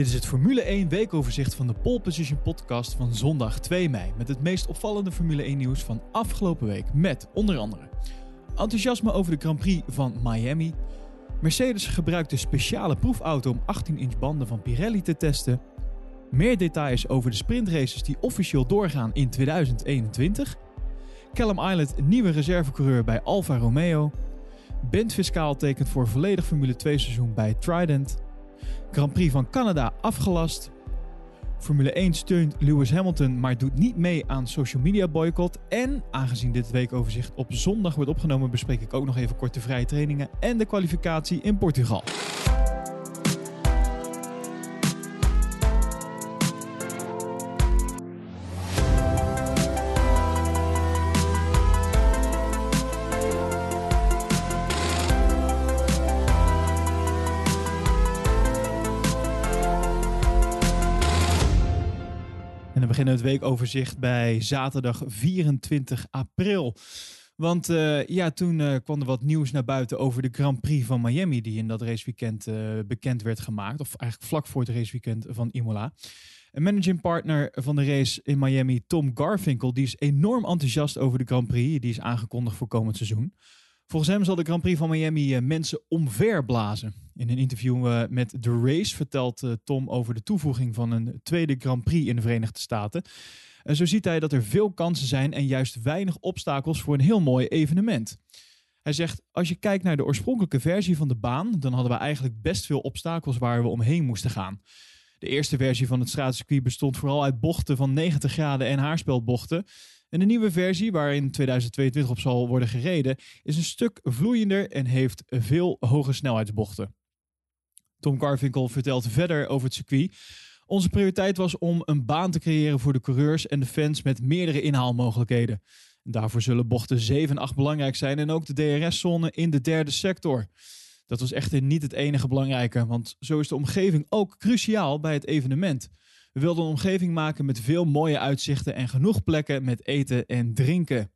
Dit is het Formule 1 weekoverzicht van de Pole Position podcast van zondag 2 mei... met het meest opvallende Formule 1 nieuws van afgelopen week met onder andere... enthousiasme over de Grand Prix van Miami... Mercedes gebruikt een speciale proefauto om 18-inch banden van Pirelli te testen... meer details over de sprintraces die officieel doorgaan in 2021... Callum Ilott, nieuwe reservecoureur bij Alfa Romeo... Bent Viscaal tekent voor volledig Formule 2 seizoen bij Trident... Grand Prix van Canada afgelast. Formule 1 steunt Lewis Hamilton, maar doet niet mee aan social media boycott. En aangezien dit weekoverzicht op zondag wordt opgenomen, bespreek ik ook nog even kort de vrije trainingen en de kwalificatie in Portugal. We beginnen het weekoverzicht bij zaterdag 24 april. Want toen kwam er wat nieuws naar buiten over de Grand Prix van Miami... die in dat raceweekend bekend werd gemaakt. Of eigenlijk vlak voor het raceweekend van Imola. Een managing partner van de race in Miami, Tom Garfinkel... die is enorm enthousiast over de Grand Prix. Die is aangekondigd voor komend seizoen. Volgens hem zal de Grand Prix van Miami mensen omverblazen. In een interview met The Race vertelt Tom over de toevoeging van een tweede Grand Prix in de Verenigde Staten. En zo ziet hij dat er veel kansen zijn en juist weinig obstakels voor een heel mooi evenement. Hij zegt, als je kijkt naar de oorspronkelijke versie van de baan, dan hadden we eigenlijk best veel obstakels waar we omheen moesten gaan. De eerste versie van het straatcircuit bestond vooral uit bochten van 90 graden en haarspelbochten. En de nieuwe versie, waarin 2022 op zal worden gereden, is een stuk vloeiender en heeft veel hoge snelheidsbochten. Tom Garfinkel vertelt verder over het circuit. Onze prioriteit was om een baan te creëren voor de coureurs en de fans met meerdere inhaalmogelijkheden. Daarvoor zullen bochten 7 en 8 belangrijk zijn en ook de DRS-zone in de derde sector. Dat was echter niet het enige belangrijke, want zo is de omgeving ook cruciaal bij het evenement. We wilden een omgeving maken met veel mooie uitzichten en genoeg plekken met eten en drinken.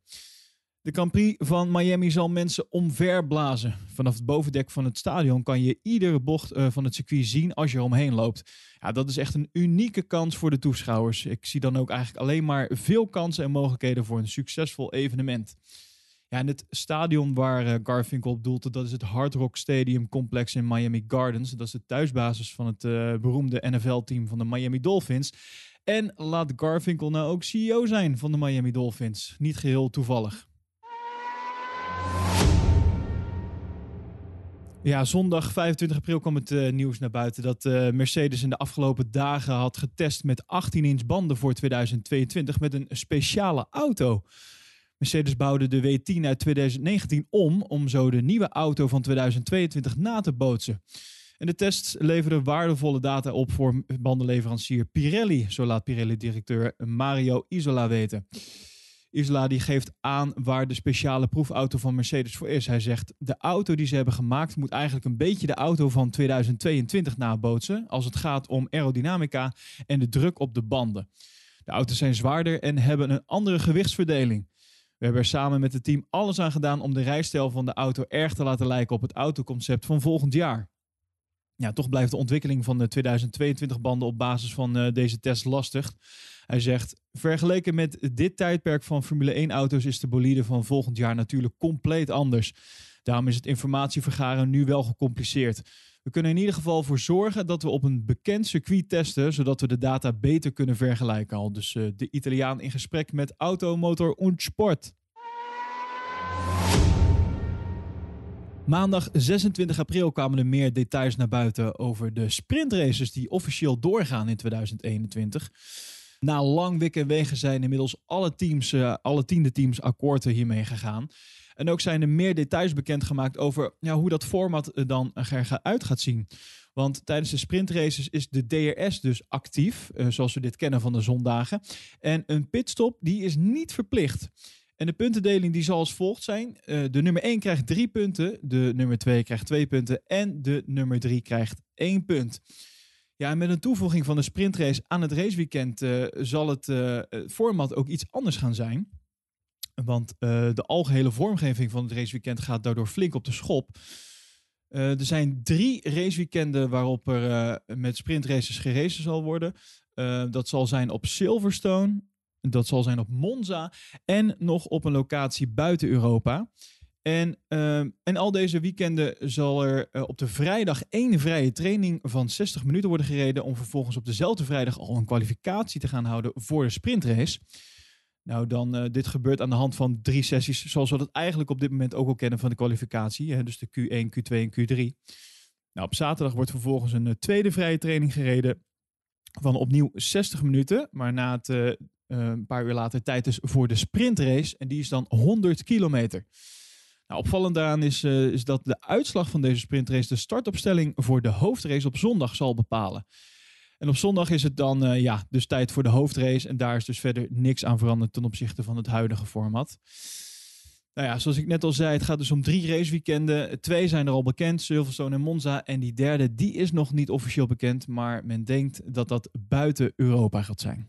De Grand Prix van Miami zal mensen omverblazen. Vanaf het bovendek van het stadion kan je iedere bocht van het circuit zien als je omheen loopt. Ja, dat is echt een unieke kans voor de toeschouwers. Ik zie dan ook eigenlijk alleen maar veel kansen en mogelijkheden voor een succesvol evenement. Ja, en het stadion waar Garfinkel op doelt, dat is het Hard Rock Stadium complex in Miami Gardens. Dat is de thuisbasis van het beroemde NFL-team van de Miami Dolphins. En laat Garfinkel nou ook CEO zijn van de Miami Dolphins. Niet geheel toevallig. Ja, zondag 25 april kwam het nieuws naar buiten dat Mercedes in de afgelopen dagen had getest met 18-inch banden voor 2022 met een speciale auto. Mercedes bouwde de W10 uit 2019 om zo de nieuwe auto van 2022 na te bootsen. En de tests leverden waardevolle data op voor bandenleverancier Pirelli, zo laat Pirelli-directeur Mario Isola weten. Isola die geeft aan waar de speciale proefauto van Mercedes voor is. Hij zegt, de auto die ze hebben gemaakt moet eigenlijk een beetje de auto van 2022 nabootsen als het gaat om aerodynamica en de druk op de banden. De auto's zijn zwaarder en hebben een andere gewichtsverdeling. We hebben er samen met het team alles aan gedaan om de rijstijl van de auto erg te laten lijken op het autoconcept van volgend jaar. Ja, toch blijft de ontwikkeling van de 2022 banden op basis van deze test lastig. Hij zegt, vergeleken met dit tijdperk van Formule 1 auto's is de bolide van volgend jaar natuurlijk compleet anders. Daarom is het informatievergaren nu wel gecompliceerd. We kunnen in ieder geval voor zorgen dat we op een bekend circuit testen, zodat we de data beter kunnen vergelijken. Al dus de Italiaan in gesprek met Automotor und Sport. Maandag 26 april kwamen er meer details naar buiten over de sprintraces die officieel doorgaan in 2021. Na lang wikken en wegen zijn inmiddels alle tiende teams akkoord hiermee gegaan. En ook zijn er meer details bekendgemaakt over hoe dat format dan eruit gaat zien. Want tijdens de sprintraces is de DRS dus actief, zoals we dit kennen van de zondagen. En een pitstop die is niet verplicht. En de puntendeling die zal als volgt zijn. De nummer 1 krijgt 3 punten, de nummer 2 krijgt 2 punten en de nummer 3 krijgt 1 punt. Ja, en met een toevoeging van de sprintrace aan het raceweekend zal het format ook iets anders gaan zijn. Want de algehele vormgeving van het raceweekend gaat daardoor flink op de schop. Er zijn 3 raceweekenden waarop er met sprintraces geracen zal worden. Dat zal zijn op Silverstone, dat zal zijn op Monza en nog op een locatie buiten Europa. En al deze weekenden zal er op de vrijdag 1 vrije training van 60 minuten worden gereden, om vervolgens op dezelfde vrijdag al een kwalificatie te gaan houden voor de sprintrace. Nou, dan dit gebeurt aan de hand van 3 sessies, zoals we dat eigenlijk op dit moment ook al kennen van de kwalificatie. Hè, dus de Q1, Q2 en Q3. Nou, op zaterdag wordt vervolgens een tweede vrije training gereden van opnieuw 60 minuten. Maar na het een paar uur later tijd is voor de sprintrace. En die is dan 100 kilometer. Nou, opvallend daaraan is dat de uitslag van deze sprintrace de startopstelling voor de hoofdrace op zondag zal bepalen. En op zondag is het dan dus tijd voor de hoofdrace. En daar is dus verder niks aan veranderd ten opzichte van het huidige format. Nou ja, zoals ik net al zei, het gaat dus om 3 raceweekenden. 2 zijn er al bekend, Silverstone en Monza. En die derde, die is nog niet officieel bekend. Maar men denkt dat dat buiten Europa gaat zijn.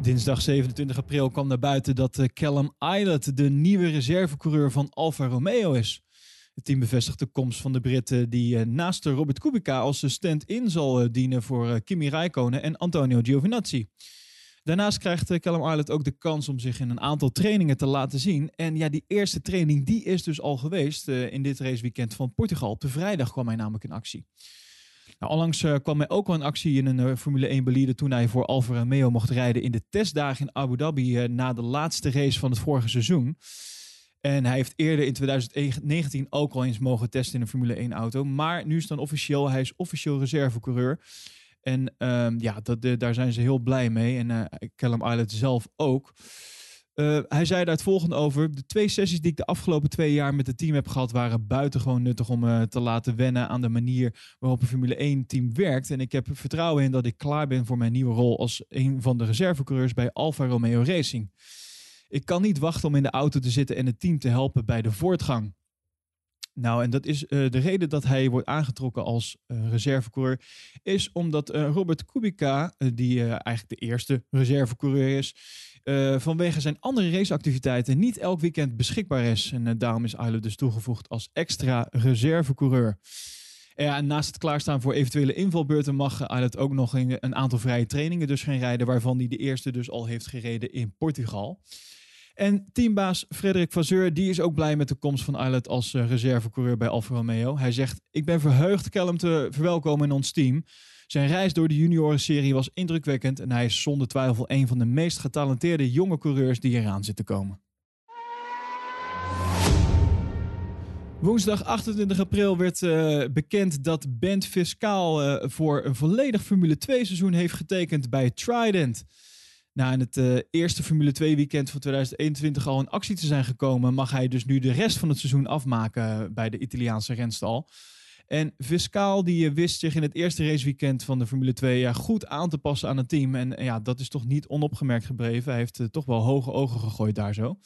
Dinsdag 27 april kwam naar buiten dat Callum Ilott de nieuwe reservecoureur van Alfa Romeo is. Het team bevestigt de komst van de Britten die naast Robert Kubica als stand-in zal dienen voor Kimi Räikkönen en Antonio Giovinazzi. Daarnaast krijgt Callum Ilott ook de kans om zich in een aantal trainingen te laten zien. En ja, die eerste training die is dus al geweest in dit raceweekend van Portugal. Op de vrijdag kwam hij namelijk in actie. Nou, onlangs kwam hij ook al in actie in een Formule 1 bolide toen hij voor Alfa Romeo mocht rijden in de testdagen in Abu Dhabi na de laatste race van het vorige seizoen. En hij heeft eerder in 2019 ook al eens mogen testen in een Formule 1-auto. Maar nu is het dan officieel, hij is officieel reservecoureur. En daar zijn ze heel blij mee. En Callum Ilott zelf ook. Hij zei daar het volgende over. De 2 sessies die ik de afgelopen 2 jaar met het team heb gehad, waren buitengewoon nuttig om te laten wennen aan de manier waarop een Formule 1-team werkt. En ik heb vertrouwen in dat ik klaar ben voor mijn nieuwe rol als een van de reservecoureurs bij Alfa Romeo Racing. Ik kan niet wachten om in de auto te zitten en het team te helpen bij de voortgang. Nou, en dat is de reden dat hij wordt aangetrokken als reservecoureur, is omdat Robert Kubica, die eigenlijk de eerste reservecoureur is, vanwege zijn andere raceactiviteiten niet elk weekend beschikbaar is. En daarom is Ilott dus toegevoegd als extra reservecoureur. En naast het klaarstaan voor eventuele invalbeurten mag Ilott ook nog een aantal vrije trainingen dus gaan rijden, waarvan hij de eerste dus al heeft gereden in Portugal. En teambaas Frederik Vasseur, die is ook blij met de komst van Ilott als reservecoureur bij Alfa Romeo. Hij zegt, ik ben verheugd Callum te verwelkomen in ons team. Zijn reis door de juniorenserie was indrukwekkend en hij is zonder twijfel een van de meest getalenteerde jonge coureurs die eraan zit te komen. Woensdag 28 april werd bekend dat Bent Viscaal voor een volledig Formule 2 seizoen heeft getekend bij Trident. Na in het eerste Formule 2 weekend van 2021 al in actie te zijn gekomen, mag hij dus nu de rest van het seizoen afmaken bij de Italiaanse renstal. En Viscaal die wist zich in het eerste raceweekend van de Formule 2 goed aan te passen aan het team. En ja, dat is toch niet onopgemerkt gebleven. Hij heeft toch wel hoge ogen gegooid daar zo.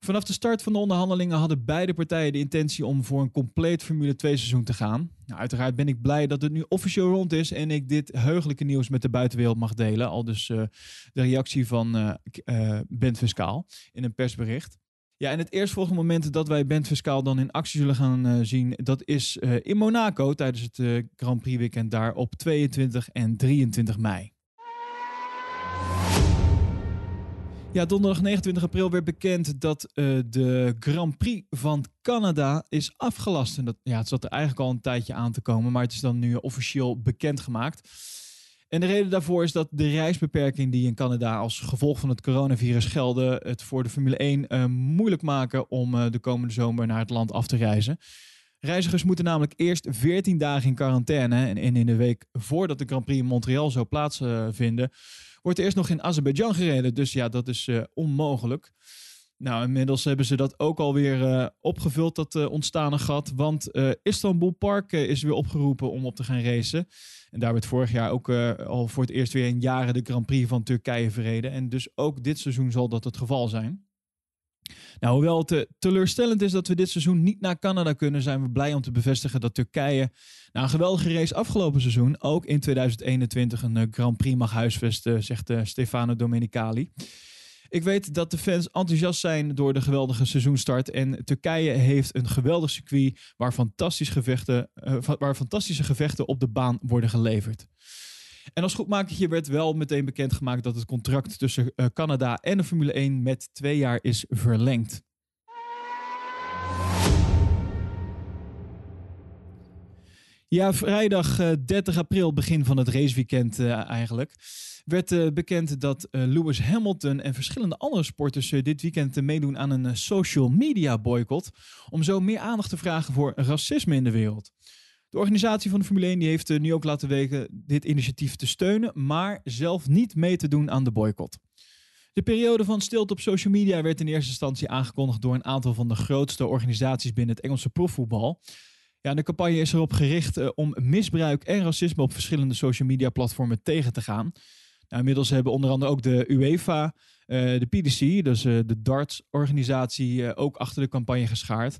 Vanaf de start van de onderhandelingen hadden beide partijen de intentie om voor een compleet Formule 2 seizoen te gaan. Nou, uiteraard ben ik blij dat het nu officieel rond is en ik dit heugelijke nieuws met de buitenwereld mag delen. Al dus de reactie van Bent Viscaal in een persbericht. Ja, en het eerstvolgende moment dat wij Bent Viscaal dan in actie zullen gaan zien, dat is in Monaco tijdens het Grand Prix weekend daar op 22 en 23 mei. Ja, donderdag 29 april werd bekend dat de Grand Prix van Canada is afgelast. En dat, ja, het zat er eigenlijk al een tijdje aan te komen, maar het is dan nu officieel bekendgemaakt. En de reden daarvoor is dat de reisbeperking die in Canada als gevolg van het coronavirus gelden, het voor de Formule 1 moeilijk maken om de komende zomer naar het land af te reizen. Reizigers moeten namelijk eerst 14 dagen in quarantaine. En in de week voordat de Grand Prix in Montreal zou plaatsvinden, wordt er eerst nog in Azerbeidzjan gereden. Dus ja, dat is onmogelijk. Nou, inmiddels hebben ze dat ook alweer opgevuld, dat ontstane gat. Want Istanbul Park is weer opgeroepen om op te gaan racen. En daar werd vorig jaar ook al voor het eerst weer in jaren de Grand Prix van Turkije verreden. En dus ook dit seizoen zal dat het geval zijn. Nou, hoewel het teleurstellend is dat we dit seizoen niet naar Canada kunnen, zijn we blij om te bevestigen dat Turkije na een geweldige race afgelopen seizoen ook in 2021 een Grand Prix mag huisvesten, zegt Stefano Domenicali. Ik weet dat de fans enthousiast zijn door de geweldige seizoenstart. En Turkije heeft een geweldig circuit waar fantastische gevechten op de baan worden geleverd. En als goedmakertje werd wel meteen bekendgemaakt dat het contract tussen Canada en de Formule 1 met 2 jaar is verlengd. Ja, vrijdag 30 april, begin van het raceweekend eigenlijk, werd bekend dat Lewis Hamilton en verschillende andere sporters dit weekend meedoen aan een social media boycott, om zo meer aandacht te vragen voor racisme in de wereld. De organisatie van de Formule 1 die heeft nu ook laten weten dit initiatief te steunen, maar zelf niet mee te doen aan de boycott. De periode van stilte op social media werd in eerste instantie aangekondigd door een aantal van de grootste organisaties binnen het Engelse profvoetbal. Ja, de campagne is erop gericht om misbruik en racisme op verschillende social media platformen tegen te gaan. Nou, inmiddels hebben onder andere ook de UEFA, de PDC, dus de darts-organisatie, ook achter de campagne geschaard.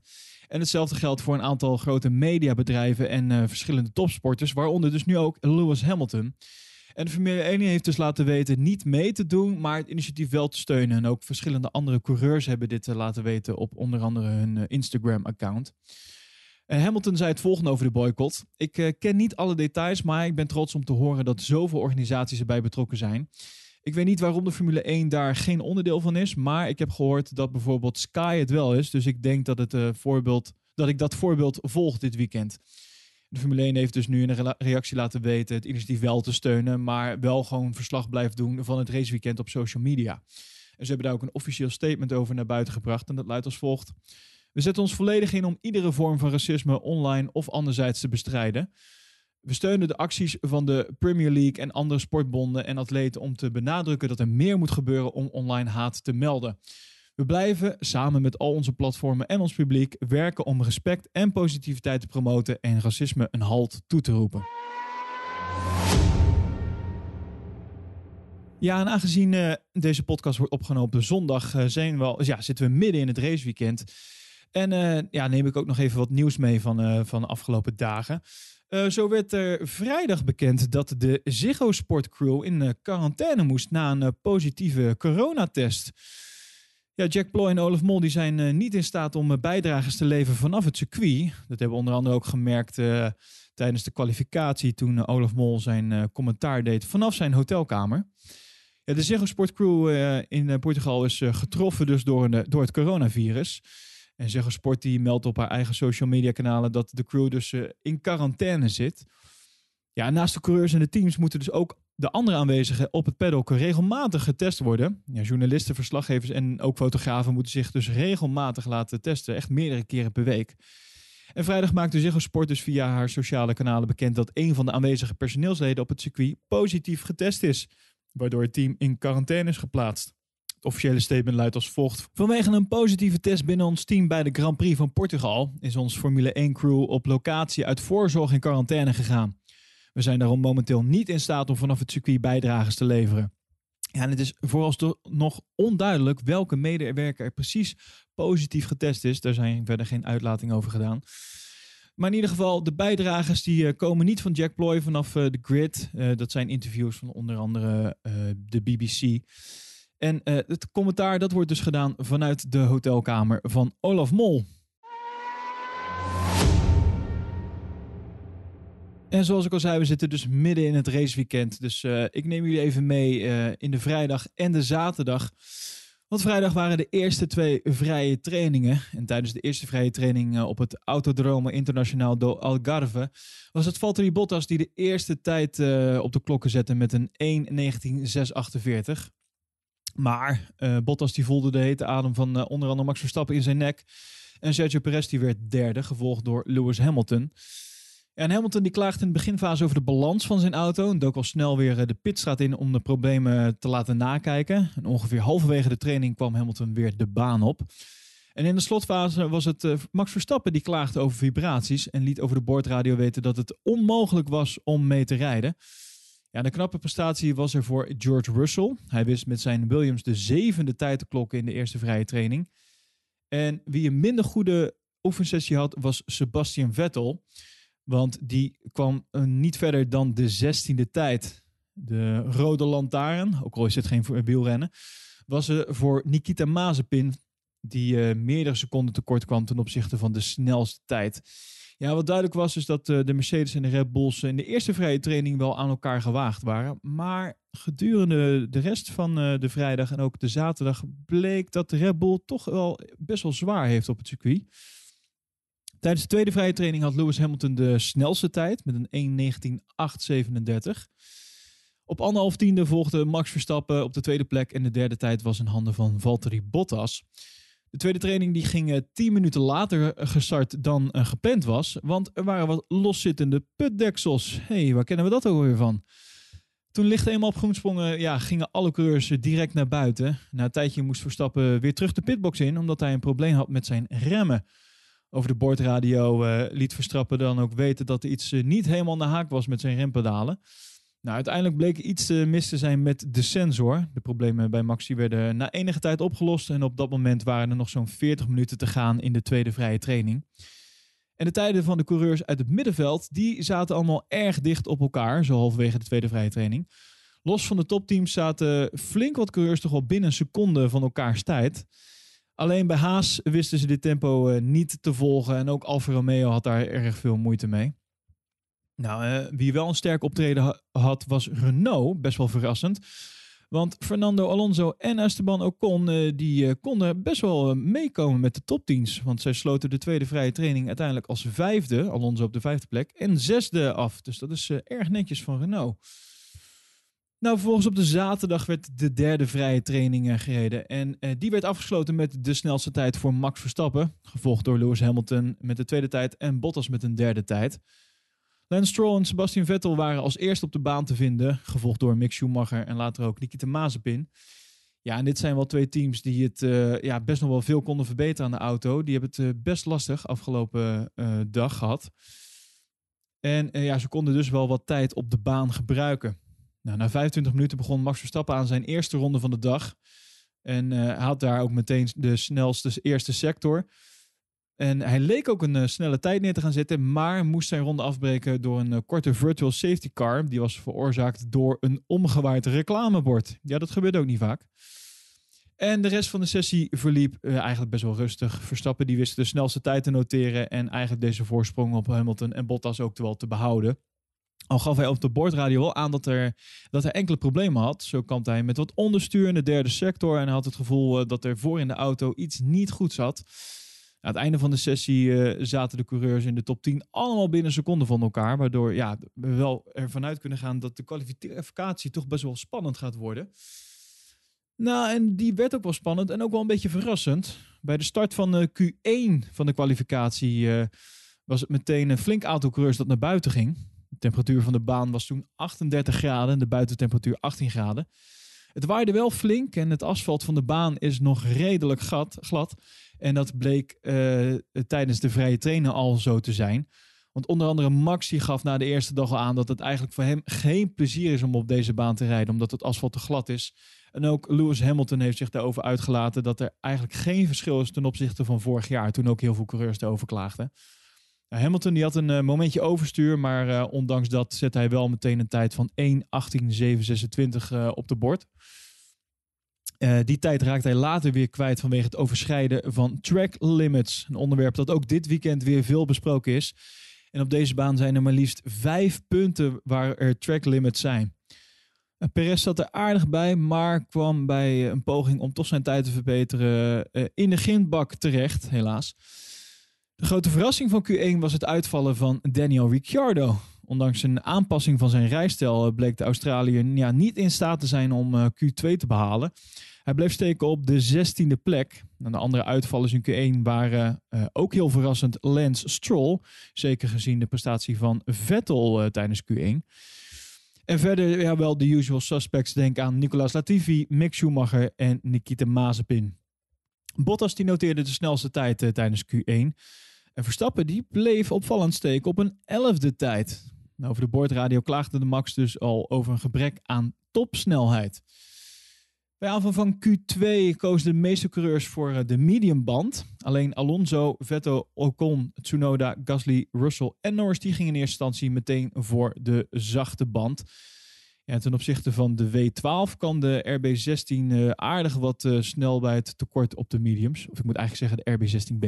En hetzelfde geldt voor een aantal grote mediabedrijven en verschillende topsporters, waaronder dus nu ook Lewis Hamilton. En de Formule 1 heeft dus laten weten niet mee te doen, maar het initiatief wel te steunen. En ook verschillende andere coureurs hebben dit laten weten op onder andere hun Instagram-account. Hamilton zei het volgende over de boycott. Ik ken niet alle details, maar ik ben trots om te horen dat zoveel organisaties erbij betrokken zijn. Ik weet niet waarom de Formule 1 daar geen onderdeel van is, maar ik heb gehoord dat bijvoorbeeld Sky het wel is. Dus ik denk dat, ik dat voorbeeld volg dit weekend. De Formule 1 heeft dus nu in een reactie laten weten het initiatief wel te steunen, maar wel gewoon verslag blijft doen van het raceweekend op social media. En ze hebben daar ook een officieel statement over naar buiten gebracht en dat luidt als volgt. We zetten ons volledig in om iedere vorm van racisme online of anderzijds te bestrijden. We steunen de acties van de Premier League en andere sportbonden en atleten om te benadrukken dat er meer moet gebeuren om online haat te melden. We blijven samen met al onze platformen en ons publiek werken om respect en positiviteit te promoten en racisme een halt toe te roepen. Ja, en aangezien deze podcast wordt opgenomen op zondag, zitten we midden in het raceweekend. En neem ik ook nog even wat nieuws mee van de afgelopen dagen. Zo werd er vrijdag bekend dat de Ziggo Sport crew in quarantaine moest na een positieve coronatest. Ja, Jack Ploy en Olaf Mol die zijn niet in staat om bijdrages te leveren vanaf het circuit. Dat hebben we onder andere ook gemerkt tijdens de kwalificatie toen Olaf Mol zijn commentaar deed vanaf zijn hotelkamer. Ja, de Ziggo Sport crew in Portugal is getroffen dus door het coronavirus. En Ziggo Sport die meldt op haar eigen social media kanalen dat de crew dus in quarantaine zit. Ja, naast de coureurs en de teams moeten dus ook de andere aanwezigen op het paddock regelmatig getest worden. Ja, journalisten, verslaggevers en ook fotografen moeten zich dus regelmatig laten testen. Echt meerdere keren per week. En vrijdag maakte Ziggo Sport dus via haar sociale kanalen bekend dat een van de aanwezige personeelsleden op het circuit positief getest is. Waardoor het team in quarantaine is geplaatst. Het officiële statement luidt als volgt. Vanwege een positieve test binnen ons team bij de Grand Prix van Portugal is ons Formule 1 crew op locatie uit voorzorg in quarantaine gegaan. We zijn daarom momenteel niet in staat om vanaf het circuit bijdrages te leveren. Ja, en het is vooralsnog onduidelijk welke medewerker er precies positief getest is. Daar zijn verder geen uitlating over gedaan. Maar in ieder geval, de bijdragers die komen niet van Jack Ploy vanaf de grid. Dat zijn interviews van onder andere de BBC. En het commentaar dat wordt dus gedaan vanuit de hotelkamer van Olaf Mol. En zoals ik al zei, we zitten dus midden in het raceweekend. Dus ik neem jullie even mee in de vrijdag en de zaterdag. Want vrijdag waren de eerste 2 vrije trainingen. En tijdens de eerste vrije training op het Autodromo Internacional do Algarve was het Valtteri Bottas die de eerste tijd op de klokken zette met een 1.19.648. Maar Bottas die voelde de hete adem van onder andere Max Verstappen in zijn nek. En Sergio Perez die werd derde, gevolgd door Lewis Hamilton. En Hamilton die klaagde in de beginfase over de balans van zijn auto. En dook al snel weer de pitstraat in om de problemen te laten nakijken. En ongeveer halverwege de training kwam Hamilton weer de baan op. En in de slotfase was het Max Verstappen die klaagde over vibraties. En liet over de boordradio weten dat het onmogelijk was om mee te rijden. Ja, de knappe prestatie was er voor George Russell. Hij wist met zijn Williams de 7e tijd te klokken in de eerste vrije training. En wie een minder goede oefensessie had was Sebastian Vettel. Want die kwam niet verder dan de 16e tijd. De rode lantaarn, ook al is het geen wielrennen, was er voor Nikita Mazepin, die meerdere seconden tekort kwam ten opzichte van de snelste tijd. Ja, wat duidelijk was is dat de Mercedes en de Red Bulls in de eerste vrije training wel aan elkaar gewaagd waren. Maar gedurende de rest van de vrijdag en ook de zaterdag bleek dat de Red Bull toch wel best wel zwaar heeft op het circuit. Tijdens de tweede vrije training had Lewis Hamilton de snelste tijd met een 1:19.837. Op 1,5 tiende volgde Max Verstappen op de tweede plek en de derde tijd was in handen van Valtteri Bottas. De tweede training die ging 10 minuten later gestart dan gepland was, want er waren wat loszittende putdeksels. Hé, waar kennen we dat ook weer van? Toen licht eenmaal op groen sprongen, gingen alle coureurs direct naar buiten. Na een tijdje moest Verstappen weer terug de pitbox in, omdat hij een probleem had met zijn remmen. Over de bordradio liet Verstappen dan ook weten dat er iets niet helemaal aan de haak was met zijn rempedalen. Nou, uiteindelijk bleek iets mis te zijn met de sensor. De problemen bij Maxi werden na enige tijd opgelost. En op dat moment waren er nog zo'n 40 minuten te gaan in de tweede vrije training. En de tijden van de coureurs uit het middenveld, die zaten allemaal erg dicht op elkaar. Zo halverwege de tweede vrije training. Los van de topteams zaten flink wat coureurs toch al binnen een seconde van elkaars tijd. Alleen bij Haas wisten ze dit tempo niet te volgen. En ook Alfa Romeo had daar erg veel moeite mee. Nou, wie wel een sterk optreden had, was Renault. Best wel verrassend. Want Fernando Alonso en Esteban Ocon konden best wel meekomen met de topteams. Want zij sloten de tweede vrije training uiteindelijk als vijfde. Alonso op de vijfde plek. En zesde af. Dus dat is erg netjes van Renault. Nou, vervolgens op de zaterdag werd de derde vrije training gereden. En die werd afgesloten met de snelste tijd voor Max Verstappen. Gevolgd door Lewis Hamilton met de tweede tijd en Bottas met een derde tijd. Lance Stroll en Sebastian Vettel waren als eerst op de baan te vinden, gevolgd door Mick Schumacher en later ook Nikita Mazepin. Ja, en dit zijn wel twee teams die het best nog wel veel konden verbeteren aan de auto. Die hebben het best lastig afgelopen dag gehad. En ze konden dus wel wat tijd op de baan gebruiken. Nou, na 25 minuten begon Max Verstappen aan zijn eerste ronde van de dag. En hij had daar ook meteen de snelste eerste sector. En hij leek ook een snelle tijd neer te gaan zetten, maar moest zijn ronde afbreken door een korte virtual safety car. Die was veroorzaakt door een omgewaaid reclamebord. Ja, dat gebeurt ook niet vaak. En de rest van de sessie verliep eigenlijk best wel rustig. Verstappen die wist de snelste tijd te noteren en eigenlijk deze voorsprong op Hamilton en Bottas ook wel te behouden. Al gaf hij op de bordradio wel aan dat hij enkele problemen had. Zo kampte hij met wat onderstuur in de derde sector en hij had het gevoel dat er voor in de auto iets niet goed zat. Aan het einde van de sessie zaten de coureurs in de top 10 allemaal binnen seconden van elkaar. Waardoor we wel ervan uit kunnen gaan dat de kwalificatie toch best wel spannend gaat worden. Nou, en die werd ook wel spannend en ook wel een beetje verrassend. Bij de start van Q1 van de kwalificatie was het meteen een flink aantal coureurs dat naar buiten ging. De temperatuur van de baan was toen 38 graden en de buitentemperatuur 18 graden. Het waaide wel flink en het asfalt van de baan is nog redelijk glad. En dat bleek tijdens de vrije trainen al zo te zijn. Want onder andere Max gaf na de eerste dag al aan dat het eigenlijk voor hem geen plezier is om op deze baan te rijden. Omdat het asfalt te glad is. En ook Lewis Hamilton heeft zich daarover uitgelaten dat er eigenlijk geen verschil is ten opzichte van vorig jaar. Toen ook heel veel coureurs daarover klaagden. Nou, Hamilton die had een momentje overstuur. Maar ondanks dat zette hij wel meteen een tijd van 1:18.726 op de bord. Die tijd raakte hij later weer kwijt vanwege het overschrijden van track limits. Een onderwerp dat ook dit weekend weer veel besproken is. En op deze baan zijn er maar liefst 5 punten waar er track limits zijn. Perez zat er aardig bij, maar kwam bij een poging om toch zijn tijd te verbeteren in de grindbak terecht, helaas. De grote verrassing van Q1 was het uitvallen van Daniel Ricciardo. Ondanks een aanpassing van zijn rijstijl bleek de Australiër niet in staat te zijn om Q2 te behalen. Hij bleef steken op de 16e plek. En de andere uitvallers in Q1 waren ook heel verrassend Lance Stroll. Zeker gezien de prestatie van Vettel tijdens Q1. En verder wel de usual suspects. Denk aan Nicolas Latifi, Mick Schumacher en Nikita Mazepin. Bottas die noteerde de snelste tijd tijdens Q1. En Verstappen die bleef opvallend steken op een 11e tijd. Nou, over de boordradio klaagde de Max dus al over een gebrek aan topsnelheid. Bij aanvang van Q2 kozen de meeste coureurs voor de mediumband. Alleen Alonso, Vettel, Ocon, Tsunoda, Gasly, Russell en Norris die gingen in eerste instantie meteen voor de zachte band. Ja, ten opzichte van de W12 kan de RB16 aardig wat snel bij het tekort op de mediums. Of ik moet eigenlijk zeggen de RB16B.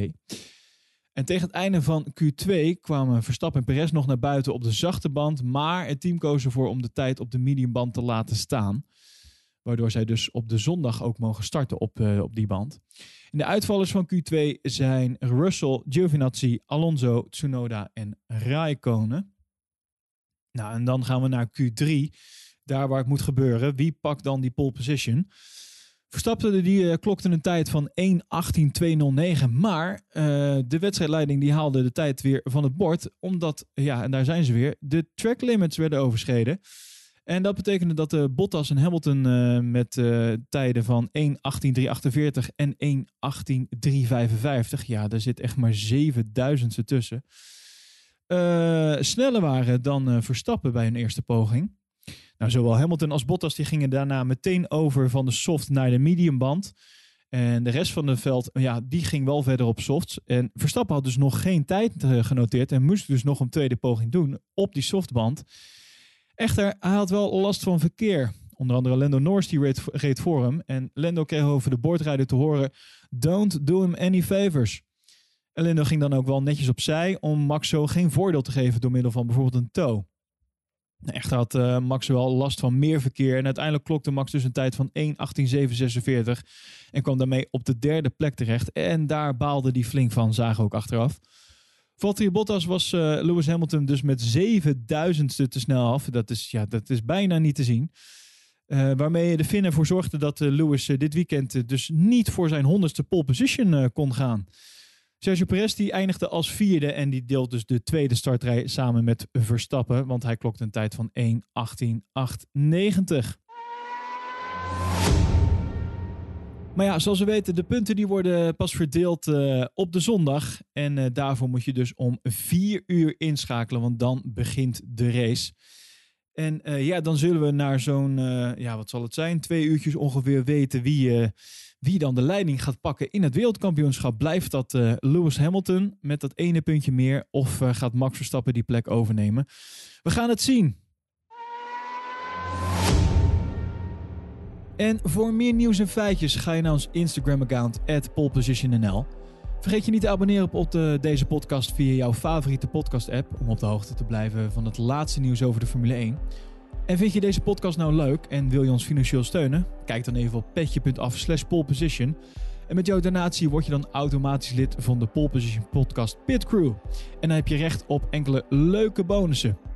En tegen het einde van Q2 kwamen Verstappen en Perez nog naar buiten op de zachte band. Maar het team koos ervoor om de tijd op de mediumband te laten staan. Waardoor zij dus op de zondag ook mogen starten op die band. En de uitvallers van Q2 zijn Russell, Giovinazzi, Alonso, Tsunoda en Räikkönen. Nou, en dan gaan we naar Q3. Daar waar het moet gebeuren. Wie pakt dan die pole position? Verstappen klokte een tijd van 1:18.209. Maar de wedstrijdleiding die haalde de tijd weer van het bord. Omdat, ja, en daar zijn ze weer, de track limits werden overschreden. En dat betekende dat Bottas en Hamilton met tijden van 1:18.348 en 1:18.355. Ja, daar zit echt maar 7000ste tussen. Sneller waren dan Verstappen bij hun eerste poging. Nou, zowel Hamilton als Bottas die gingen daarna meteen over van de soft naar de mediumband. En de rest van het veld, ja, die ging wel verder op softs. En Verstappen had dus nog geen tijd genoteerd en moest dus nog een tweede poging doen op die softband. Echter, hij had wel last van verkeer. Onder andere Lando Norris die reed voor hem. En Lando kreeg over de boordrijder te horen: "Don't do him any favors." En Lando ging dan ook wel netjes opzij om Max zo geen voordeel te geven door middel van bijvoorbeeld een tow. Echter had Max wel last van meer verkeer. En uiteindelijk klokte Max dus een tijd van 1:18.746. En kwam daarmee op de derde plek terecht. En daar baalde hij flink van, zagen ook achteraf. Valtteri Bottas was Lewis Hamilton dus met 7000ste te snel af. Dat is bijna niet te zien. Waarmee de Finn ervoor zorgde dat Lewis dit weekend dus niet voor zijn 100ste pole position kon gaan. Sergio Perez die eindigde als vierde en die deelt dus de tweede startrij samen met Verstappen. Want hij klokte een tijd van 1:18.890. Maar ja, zoals we weten, de punten die worden pas verdeeld op de zondag. En daarvoor moet je dus om 4:00 inschakelen, want dan begint de race. En ja, dan zullen we naar zo'n, ja, wat zal het zijn, 2 uurtjes ongeveer weten wie dan de leiding gaat pakken in het wereldkampioenschap. Blijft dat Lewis Hamilton met dat ene puntje meer? Of gaat Max Verstappen die plek overnemen? We gaan het zien. En voor meer nieuws en feitjes ga je naar ons Instagram-account @polepositionnl. Vergeet je niet te abonneren op deze podcast via jouw favoriete podcast-app om op de hoogte te blijven van het laatste nieuws over de Formule 1. En vind je deze podcast nou leuk en wil je ons financieel steunen? Kijk dan even op petje.af/poleposition. En met jouw donatie word je dan automatisch lid van de Pole Position podcast Pit Crew. En dan heb je recht op enkele leuke bonussen.